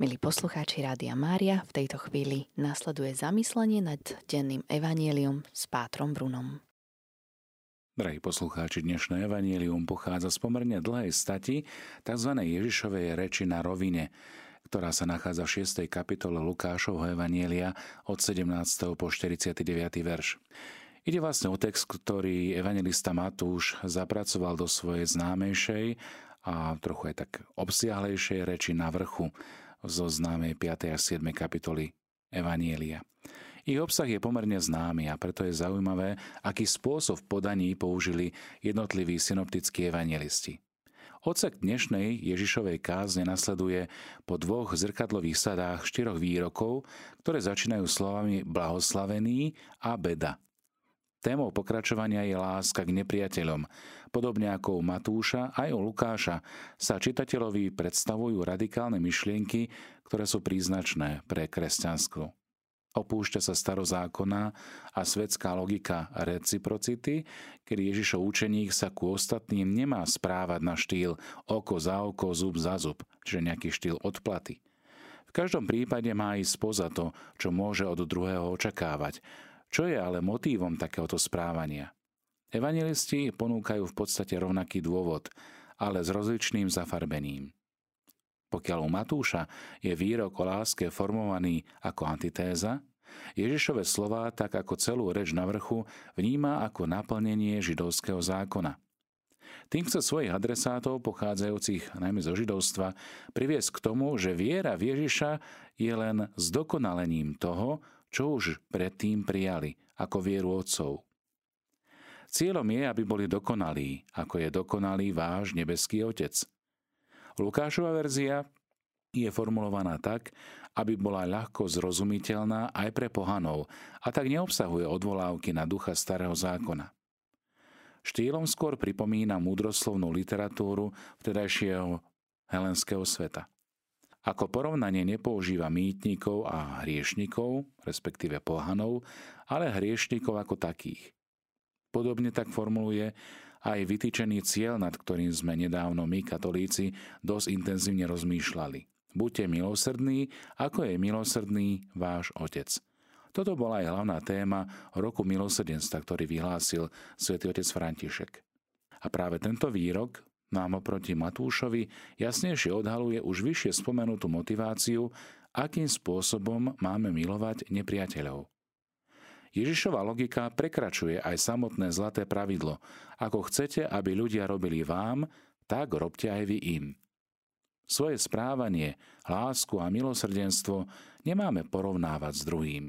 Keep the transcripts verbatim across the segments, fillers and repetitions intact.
Milí poslucháči Rádia Mária, v tejto chvíli nasleduje zamyslenie nad denným evanjelium s Pátrom Brunom. Drahí poslucháči, dnešné evanjelium pochádza z pomerne dlhej stati tzv. Ježišovej reči na rovine, ktorá sa nachádza v šiestej kapitole Lukášovho evanjelia od sedemnásteho po štyridsiaty deviaty verš. Ide vlastne o text, ktorý evanjelista Matúš zapracoval do svojej známejšej a trochu aj tak obsiahlejšej reči na vrchu zo známej piatej až siedmej kapitoly evanjelia. Ich obsah je pomerne známy a preto je zaujímavé, aký spôsob podaní použili jednotliví synoptickí evanjelisti. Odsek dnešnej Ježišovej kázne nasleduje po dvoch zrkadlových sadách štyroch výrokov, ktoré začínajú slovami blahoslavený a beda. Témou pokračovania je láska k nepriateľom. Podobne ako u Matúša, aj u Lukáša sa čitateľovi predstavujú radikálne myšlienky, ktoré sú príznačné pre kresťanstvo. Opúšťa sa starozákonná a svetská logika reciprocity, kedy Ježišov učeník sa ku ostatným nemá správať na štýl oko za oko, zub za zub, čiže nejaký štýl odplaty. V každom prípade má ísť spoza to, čo môže od druhého očakávať. Čo je ale motívom takéhoto správania? Evanjelisti ponúkajú v podstate rovnaký dôvod, ale s rozličným zafarbením. Pokiaľ u Matúša je výrok o láske formovaný ako antitéza, Ježišove slová, tak ako celú reč na vrchu, vníma ako naplnenie židovského zákona. Tým chce svojich adresátov, pochádzajúcich najmä zo židovstva, priviesť k tomu, že viera v Ježiša je len zdokonalením toho, čo už predtým prijali ako vieru otcov. Cieľom je, aby boli dokonalí, ako je dokonalý váš nebeský Otec. Lukášova verzia je formulovaná tak, aby bola ľahko zrozumiteľná aj pre pohanov a tak neobsahuje odvolávky na ducha starého zákona. Štýlom skôr pripomína múdroslovnú literatúru vtedajšieho helenského sveta. Ako porovnanie nepoužíva mýtnikov a hriešnikov, respektíve pohanov, ale hriešnikov ako takých. Podobne tak formuluje aj vytýčený cieľ, nad ktorým sme nedávno my, katolíci, dosť intenzívne rozmýšľali. Buďte milosrdní, ako je milosrdný váš Otec. Toto bola aj hlavná téma roku milosrdenstva, ktorý vyhlásil svätý Otec František. A práve tento výrok nám oproti Matúšovi jasnejšie odhaluje už vyššie spomenutú motiváciu, akým spôsobom máme milovať nepriateľov. Ježišova logika prekračuje aj samotné zlaté pravidlo. Ako chcete, aby ľudia robili vám, tak robte aj vy im. Svoje správanie, lásku a milosrdenstvo nemáme porovnávať s druhým.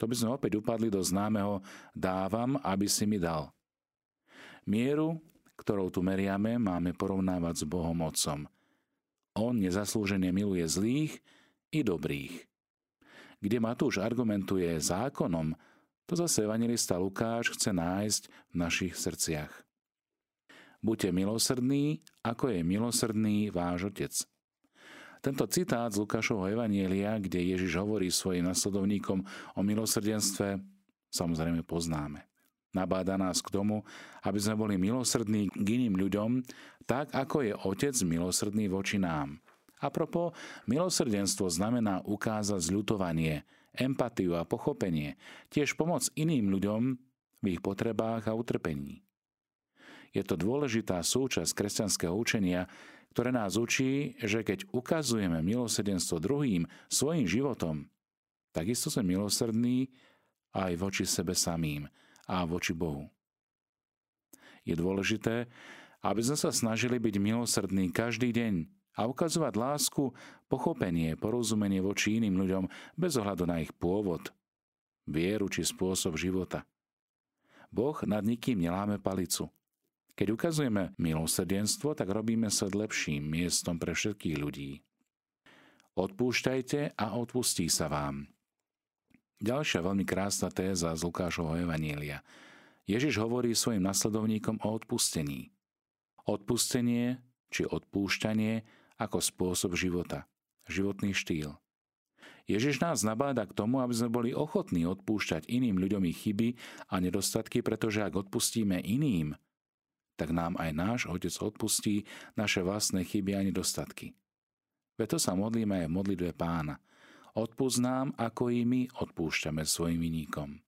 To by sme opäť upadli do známeho dávam, aby si mi dal. Mieru, ktorou tu meriame, máme porovnávať s Bohom Otcom. On nezaslúžene miluje zlých i dobrých. Kde Matúš argumentuje zákonom, to zase evanjelista Lukáš chce nájsť v našich srdciach. Buďte milosrdní, ako je milosrdný váš Otec. Tento citát z Lukášovho evanjelia, kde Ježiš hovorí svojim nasledovníkom o milosrdenstve, samozrejme poznáme. Nabáda nás k tomu, aby sme boli milosrdní k iným ľuďom, tak ako je Otec milosrdný voči nám. Apropo, milosrdenstvo znamená ukázať zľutovanie, empatiu a pochopenie, tiež pomoc iným ľuďom v ich potrebách a utrpení. Je to dôležitá súčasť kresťanského učenia, ktoré nás učí, že keď ukazujeme milosrdenstvo druhým svojim životom, takisto sme milosrdní aj voči sebe samým a voči Bohu. Je dôležité, aby sme sa snažili byť milosrdní každý deň a ukazovať lásku, pochopenie, porozumenie voči iným ľuďom bez ohľadu na ich pôvod, vieru či spôsob života. Boh nad nikým neláme palicu. Keď ukazujeme milosrdenstvo, tak robíme svet lepším miestom pre všetkých ľudí. Odpúšťajte a odpustí sa vám. Ďalšia veľmi krásna téza z Lukášovho evanjelia. Ježiš hovorí svojim nasledovníkom o odpustení. Odpustenie či odpúšťanie ako spôsob života, životný štýl. Ježiš nás nabáda k tomu, aby sme boli ochotní odpúšťať iným ľuďom ich chyby a nedostatky, pretože ak odpustíme iným, tak nám aj náš Otec odpustí naše vlastné chyby a nedostatky. V Preto sa modlíme aj v modlitbe Pána. Odpúsť nám, ako i my odpúšťame svojim vinníkom.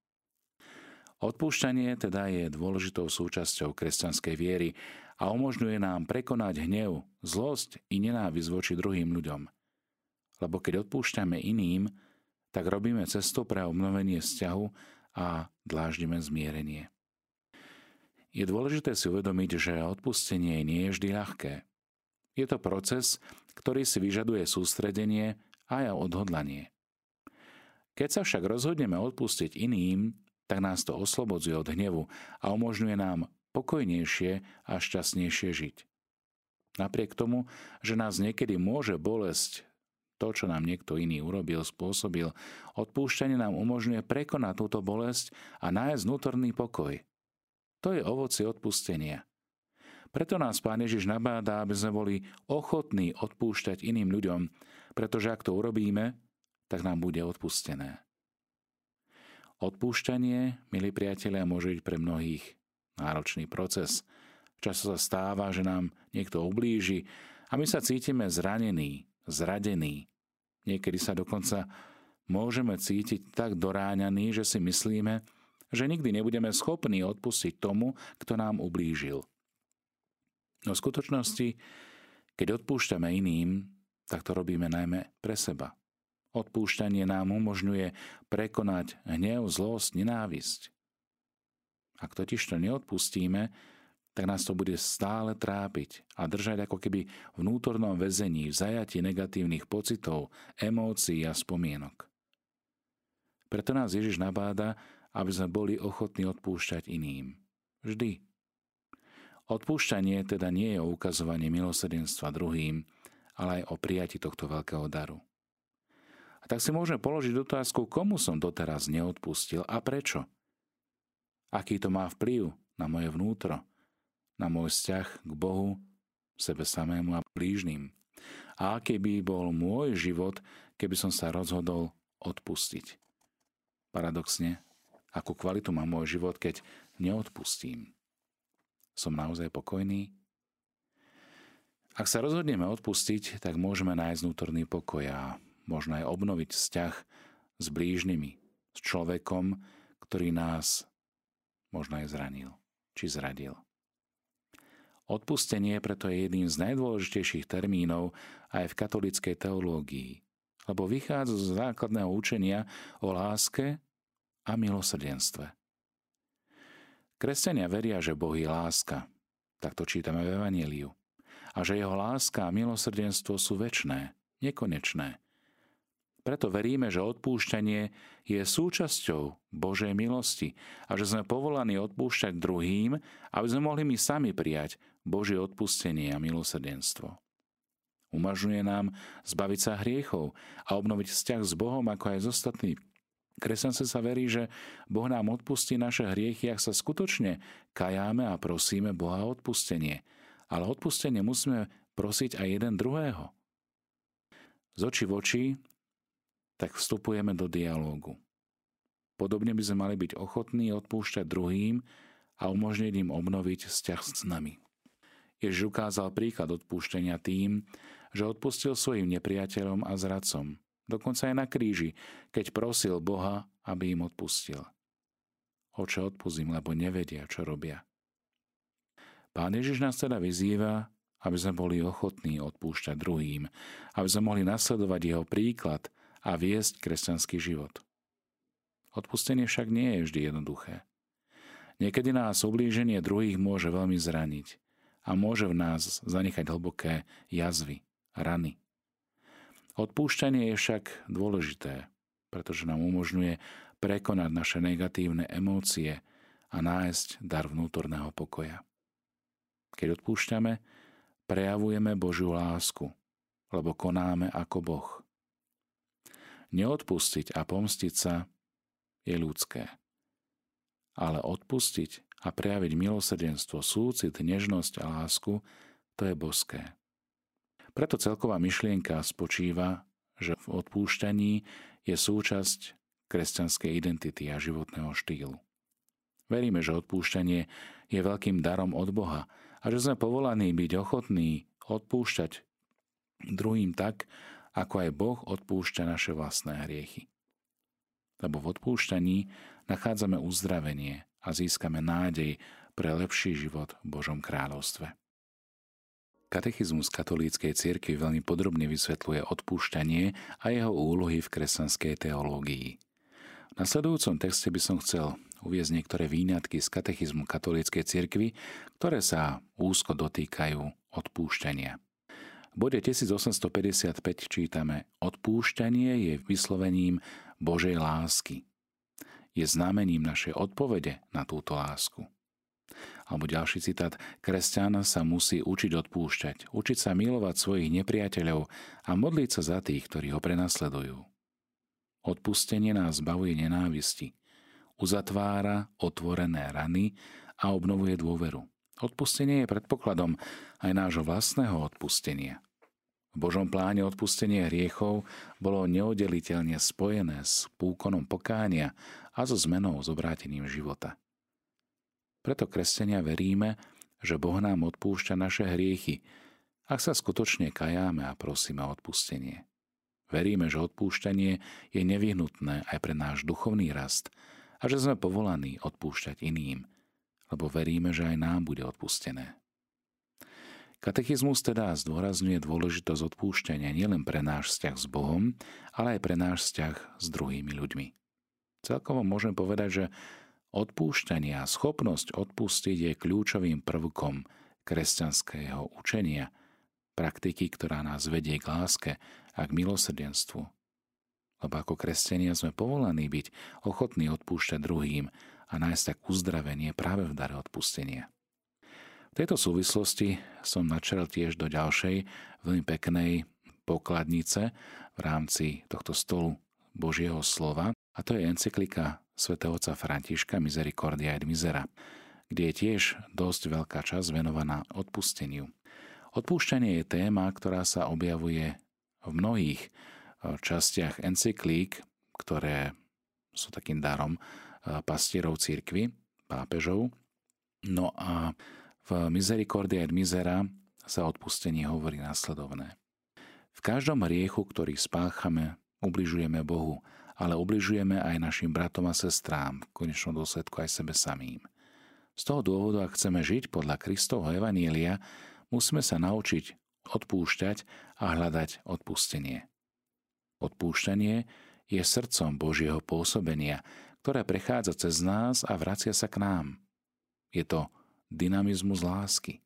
Odpúšťanie teda je dôležitou súčasťou kresťanskej viery a umožňuje nám prekonať hnev, zlosť i nenávisť voči druhým ľuďom. Lebo keď odpúšťame iným, tak robíme cestu pre obnovenie vzťahu a dláždime zmierenie. Je dôležité si uvedomiť, že odpustenie nie je vždy ľahké. Je to proces, ktorý si vyžaduje sústredenie a aj odhodlanie. Keď sa však rozhodneme odpustiť iným, tak nás to oslobodzuje od hnevu a umožňuje nám pokojnejšie a šťastnejšie žiť. Napriek tomu, že nás niekedy môže bolesť to, čo nám niekto iný urobil, spôsobil, odpúšťanie nám umožňuje prekonať túto bolesť a nájsť vnútorný pokoj. To je ovocie odpustenia. Preto nás Pán Ježiš nabáda, aby sme boli ochotní odpúšťať iným ľuďom, pretože ak to urobíme, tak nám bude odpustené. Odpúšťanie, milí priatelia, môže byť pre mnohých náročný proces. Často sa stáva, že nám niekto ublíži a my sa cítime zranení, zradení. Niekedy sa dokonca môžeme cítiť tak doráňaní, že si myslíme, že nikdy nebudeme schopní odpustiť tomu, kto nám ublížil. No v skutočnosti, keď odpúšťame iným, tak to robíme najmä pre seba. Odpúšťanie nám umožňuje prekonať hnev, zlosť, nenávisť. Ak totižto neodpustíme, tak nás to bude stále trápiť a držať ako keby v vnútornom väzení, v zajati negatívnych pocitov, emócií a spomienok. Preto nás Ježiš nabáda, aby sme boli ochotní odpúšťať iným. Vždy. Odpúšťanie teda nie je o ukazovanie milosrdenstva druhým, ale aj o prijati tohto veľkého daru. A tak si môžeme položiť otázku, komu som doteraz neodpustil a prečo? Aký to má vplyv na moje vnútro, na môj vzťah k Bohu, sebe samému a blížnym? A aký by bol môj život, keby som sa rozhodol odpustiť? Paradoxne, akú kvalitu má môj život, keď neodpustím? Som naozaj pokojný? Ak sa rozhodneme odpustiť, tak môžeme nájsť vnútorný pokoj a možno aj obnoviť vzťah s blížnymi, s človekom, ktorý nás možno aj zranil, či zradil. Odpustenie preto je jedným z najdôležitejších termínov aj v katolíckej teológii, lebo vychádza z základného učenia o láske a milosrdenstve. Kresťania veria, že Boh je láska, tak to čítame v evanjeliu, a že jeho láska a milosrdenstvo sú večné, nekonečné. Preto veríme, že odpúšťanie je súčasťou Božej milosti a že sme povolaní odpúšťať druhým, aby sme mohli my sami prijať Božie odpustenie a milosrdenstvo. Umožňuje nám zbaviť sa hriechov a obnoviť vzťah s Bohom, ako aj s ostatnými. Kresťanstvo sa verí, že Boh nám odpustí naše hriechy, ak sa skutočne kajáme a prosíme Boha o odpustenie. Ale odpustenie musíme prosiť aj jeden druhého. Z očí v oči tak vstupujeme do dialógu. Podobne by sme mali byť ochotní odpúšťať druhým a umožniť im obnoviť vzťah s nami. Ježiš ukázal príklad odpúštenia tým, že odpustil svojim nepriateľom a zradcom. Dokonca aj na kríži, keď prosil Boha, aby im odpustil. Oče, odpustím, lebo nevedia, čo robia. Pán Ježiš nás teda vyzýva, aby sme boli ochotní odpúšťať druhým, aby sme mohli nasledovať jeho príklad a viesť kresťanský život. Odpustenie však nie je vždy jednoduché. Niekedy nás ublíženie druhých môže veľmi zraniť a môže v nás zanechať hlboké jazvy, rany. Odpúšťanie je však dôležité, pretože nám umožňuje prekonať naše negatívne emócie a nájsť dar vnútorného pokoja. Keď odpúšťame, prejavujeme Božiu lásku, lebo konáme ako Boh. Neodpustiť a pomstiť sa je ľudské, ale odpustiť a prejaviť milosrdenstvo, súcit, nežnosť a lásku, to je božské. Preto celková myšlienka spočíva, že v odpúšťaní je súčasť kresťanskej identity a životného štýlu. Veríme, že odpúšťanie je veľkým darom od Boha a že sme povolaní byť ochotní odpúšťať druhým tak, ako aj Boh odpúšťa naše vlastné hriechy. Lebo v odpúšťaní nachádzame uzdravenie a získame nádej pre lepší život v Božom kráľovstve. Katechizmus katolíckej cirkvi veľmi podrobne vysvetľuje odpúšťanie a jeho úlohy v kresťanskej teológii. V nasledujúcom texte by som chcel uviesť niektoré výňatky z katechizmu katolíckej cirkvi, ktoré sa úzko dotýkajú odpúšťania. V bode tisíc osemsto päťdesiatpäť čítame: Odpúšťanie je vyslovením Božej lásky. Je znamením našej odpovede na túto lásku. Alebo ďalší citát: Kresťan sa musí učiť odpúšťať, učiť sa milovať svojich nepriateľov a modliť sa za tých, ktorí ho prenasledujú. Odpustenie nás zbavuje nenávisti, uzatvára otvorené rany a obnovuje dôveru. Odpustenie je predpokladom aj nášho vlastného odpustenia. V Božom pláne odpustenie hriechov bolo neoddeliteľne spojené s úkonom pokánia a so zmenou, s obrátením života. Preto kresťania veríme, že Boh nám odpúšťa naše hriechy, ak sa skutočne kajáme a prosíme o odpustenie. Veríme, že odpúšťanie je nevyhnutné aj pre náš duchovný rast a že sme povolaní odpúšťať iným, lebo veríme, že aj nám bude odpustené. Katechizmus teda zdôrazňuje dôležitosť odpúšťania nielen pre náš vzťah s Bohom, ale aj pre náš vzťah s druhými ľuďmi. Celkovo môžeme povedať, že odpúšťanie a schopnosť odpustiť je kľúčovým prvkom kresťanského učenia, praktiky, ktorá nás vedie k láske a k milosrdenstvu. Lebo ako kresťania sme povolaní byť ochotní odpúšťať druhým a nájsť tak uzdravenie práve v dare odpustenia. V tejto súvislosti som načrel tiež do ďalšej veľmi peknej pokladnice v rámci tohto stolu Božieho slova, a to je encyklika svätého otca Františka Misericordia et Misera, kde je tiež dosť veľká časť venovaná odpusteniu. Odpúšťanie je téma, ktorá sa objavuje v mnohých častiach encyklík, ktoré sú takým darom pastierov cirkvi, pápežov. No a v Misericordia et Misera sa odpustenie hovorí nasledovné: V každom hriechu, ktorý spáchame, ubližujeme Bohu, ale ubližujeme aj našim bratom a sestrám, v konečnom dôsledku aj sebe samým. Z toho dôvodu, ak chceme žiť podľa Kristovho evanjelia, musíme sa naučiť odpúšťať a hľadať odpustenie. Odpúšťanie je srdcom Božieho pôsobenia, ktoré prechádza cez nás a vracia sa k nám. Je to dynamizmus lásky.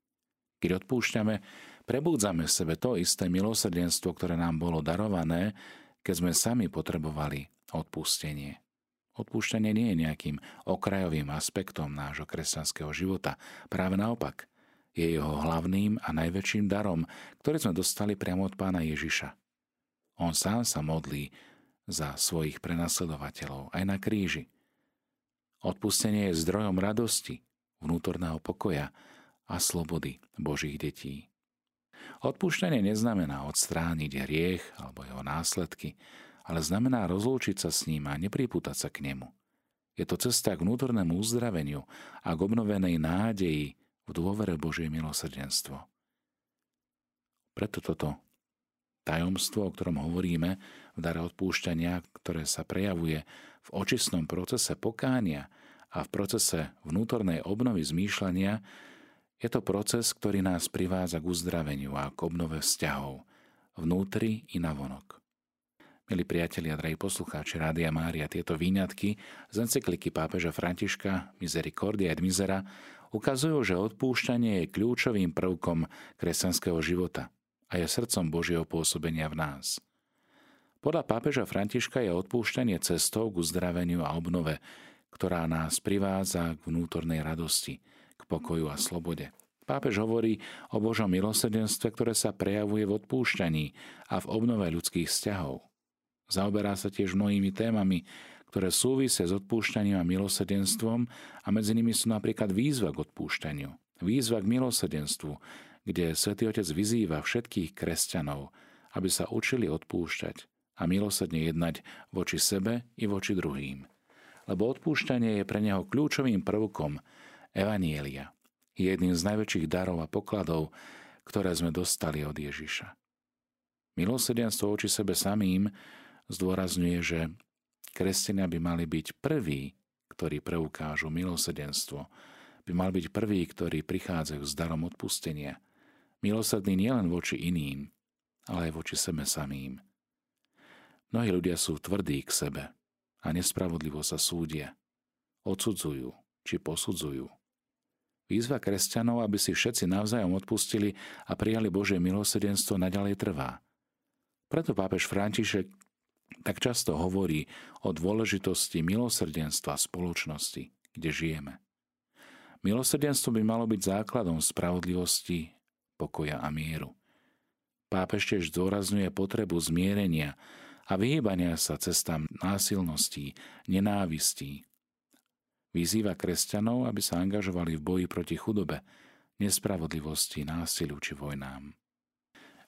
Keď odpúšťame, prebúdzame v sebe to isté milosrdenstvo, ktoré nám bolo darované, keď sme sami potrebovali odpustenie. Odpúšťanie nie je nejakým okrajovým aspektom nášho kresťanského života. Práve naopak, je jeho hlavným a najväčším darom, ktorý sme dostali priamo od Pána Ježiša. On sám sa modlí za svojich prenasledovateľov aj na kríži. Odpustenie je zdrojom radosti, vnútorného pokoja a slobody Božích detí. Odpúšťanie neznamená odstrániť hriech alebo jeho následky, ale znamená rozlúčiť sa s ním a nepripútať sa k nemu. Je to cesta k vnútornému uzdraveniu a k obnovenej nádeji v dôvere Božie milosrdenstvo. Preto toto tajomstvo, o ktorom hovoríme v dare odpúšťania, ktoré sa prejavuje v očistnom procese pokánia a v procese vnútornej obnovy zmýšľania, je to proces, ktorý nás privádza k uzdraveniu a k obnove vzťahov, vnútri i navonok. Milí priatelia, drahí poslucháči Rádia Mária, tieto výňatky z encykliky pápeža Františka Misericordia et Misera ukazujú, že odpúšťanie je kľúčovým prvkom kresťanského života a je srdcom Božieho pôsobenia v nás. Podľa pápeža Františka je odpúšťanie cestou k uzdraveniu a obnove, ktorá nás privádza k vnútornej radosti, k pokoju a slobode. Pápež hovorí o Božom milosrdenstve, ktoré sa prejavuje v odpúšťaní a v obnove ľudských vzťahov. Zaoberá sa tiež mnohými témami, ktoré súvisia s odpúšťaním a milosrdenstvom, a medzi nimi sú napríklad výzva k odpúšťaniu, výzva k milosrdenstvu, kde Svätý Otec vyzýva všetkých kresťanov, aby sa učili odpúšťať a milosrdne jednať voči sebe i voči druhým. Lebo odpúšťanie je pre neho kľúčovým prvkom evanjelia, je jedným z najväčších darov a pokladov, ktoré sme dostali od Ježiša. Milosrdenstvo voči sebe samým zdôrazňuje, že kresťania by mali byť prví, ktorí preukážu milosrdenstvo, by mali byť prví, ktorí prichádzajú s darom odpustenia. Milosrdní nielen voči iným, ale aj voči sebe samým. Mnohí ľudia sú tvrdí k sebe a nespravodlivo sa súdia, odsudzujú či posudzujú. Výzva kresťanov, aby si všetci navzájom odpustili a prijali Božie milosrdenstvo, naďalej trvá. Preto pápež František tak často hovorí o dôležitosti milosrdenstva spoločnosti, kde žijeme. Milosrdenstvo by malo byť základom spravodlivosti, pokoja a mieru. Pápež tiež zdôrazňuje potrebu zmierenia a vyhýbania sa cestám násilností, nenávistí. Vyzýva kresťanov, aby sa angažovali v boji proti chudobe, nespravodlivosti, násiliu či vojnám.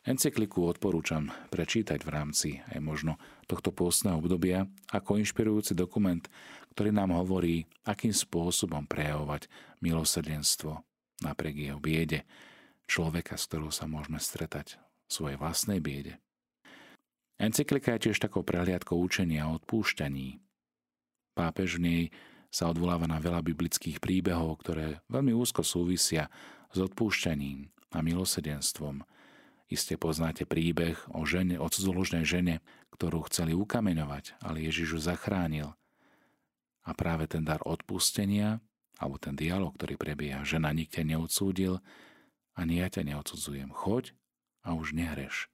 Encykliku odporúčam prečítať v rámci aj možno tohto pôstneho obdobia ako inšpirujúci dokument, ktorý nám hovorí, akým spôsobom prejavovať milosrdenstvo napriek jeho biede, človeka, s ktorou sa môžeme stretať v svojej vlastnej biede. Encyklika je tiež takou prehliadkou učenia a odpúšťaní. Pápež v nej sa odvoláva na veľa biblických príbehov, ktoré veľmi úzko súvisia s odpúšťaním a milosrdenstvom. Iste poznáte príbeh o žene, o cudzoložnej žene, ktorú chceli ukameňovať, ale Ježiš ju zachránil. A práve ten dar odpustenia, alebo ten dialog, ktorý prebieha, žena, nikto ťa neodsúdil, ani ja ťa neodsudzujem, choď a už nehreš.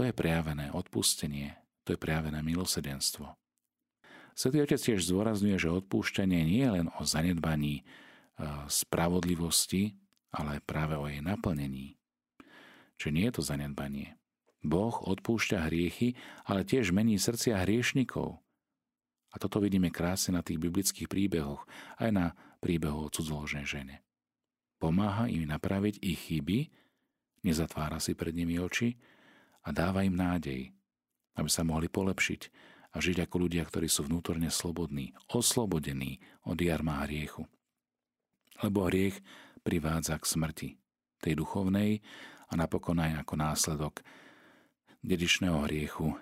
To je prejavené odpustenie, to je prejavené milosrdenstvo. Svätý Otec tiež zdôrazňuje, že odpúšťanie nie je len o zanedbaní spravodlivosti, ale práve o jej naplnení. Čiže nie je to zanedbanie. Boh odpúšťa hriechy, ale tiež mení srdcia hriešnikov. A toto vidíme krásne na tých biblických príbehoch, aj na príbehu o cudzoložnej žene. Pomáha im napraviť ich chyby, nezatvára si pred nimi oči a dáva im nádej, aby sa mohli polepšiť a žiť ako ľudia, ktorí sú vnútorne slobodní, oslobodení od jarma hriechu. Lebo hriech privádza k smrti, tej duchovnej a napokon aj ako následok dedičného hriechu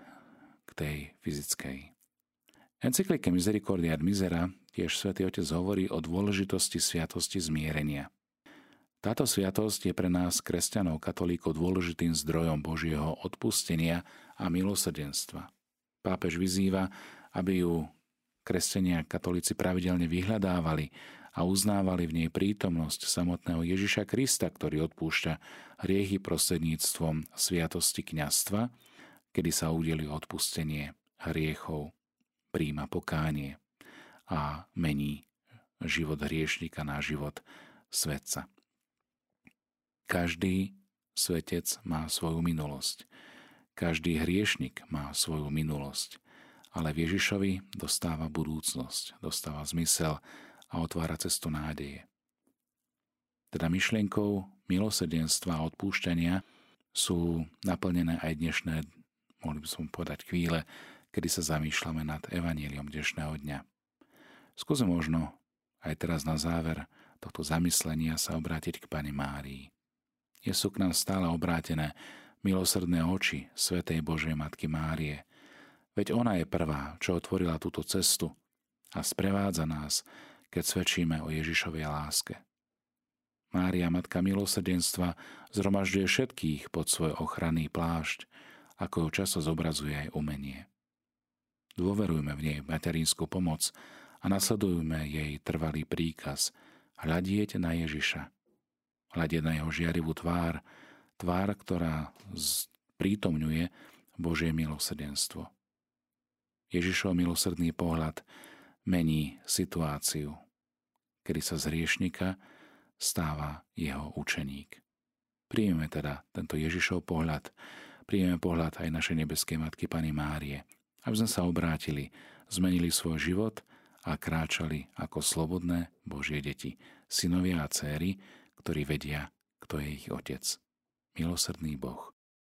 k tej fyzickej. Encyklike Misericordia et Misera tiež Svätý Otec hovorí o dôležitosti sviatosti zmierenia. Táto sviatosť je pre nás, kresťanov katolíkov, dôležitým zdrojom Božieho odpustenia a milosrdenstva. Pápež vyzýva, aby ju kresťania katolíci pravidelne vyhľadávali a uznávali v nej prítomnosť samotného Ježiša Krista, ktorý odpúšťa hriechy prostredníctvom sviatosti kňazstva, kedy sa udeli odpustenie hriechov, prijíma pokánie a mení život hriešnika na život svetca. Každý svetec má svoju minulosť. Každý hriešnik má svoju minulosť, ale v Ježišovi dostáva budúcnosť, dostáva zmysel a otvára cestu nádeje. Teda myšlienkou milosrdenstva a odpúšťania sú naplnené aj dnešné, mohli by som povedať, chvíle, kedy sa zamýšľame nad evanjeliom dnešného dňa. Skúsme možno aj teraz na záver tohto zamyslenia sa obrátiť k Panne Márii. Je sú k nám stále obrátené milosrdné oči svätej Božej Matky Márie, veď ona je prvá, čo otvorila túto cestu a sprevádza nás, keď svedčíme o Ježišovej láske. Mária, Matka milosrdenstva, zhromažďuje všetkých pod svoj ochranný plášť, ako ju často zobrazuje aj umenie. Dôverujme v nej materinskú pomoc a nasledujme jej trvalý príkaz hľadieť na Ježiša, hľadieť na jeho žiarivú tvár, tvár, ktorá prítomňuje Božie milosrdenstvo. Ježišov milosrdný pohľad mení situáciu, kedy sa z hriešnika stáva jeho učeník. Prijmeme teda tento Ježišov pohľad, prijmeme pohľad aj našej nebeskej Matky Panny Márie, aby sme sa obrátili, zmenili svoj život a kráčali ako slobodné Božie deti, synovia a céry, ktorí vedia, kto je ich otec. Milosrdný Boh,